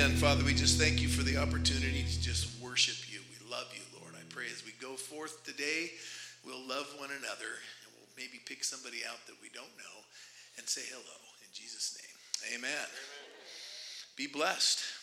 again, Father, we just thank you for the opportunity to just worship you. We love you, Lord. I pray as we go forth today, we'll love one another, and we'll maybe pick somebody out that we don't know and say hello. In Jesus' name, amen. Be blessed.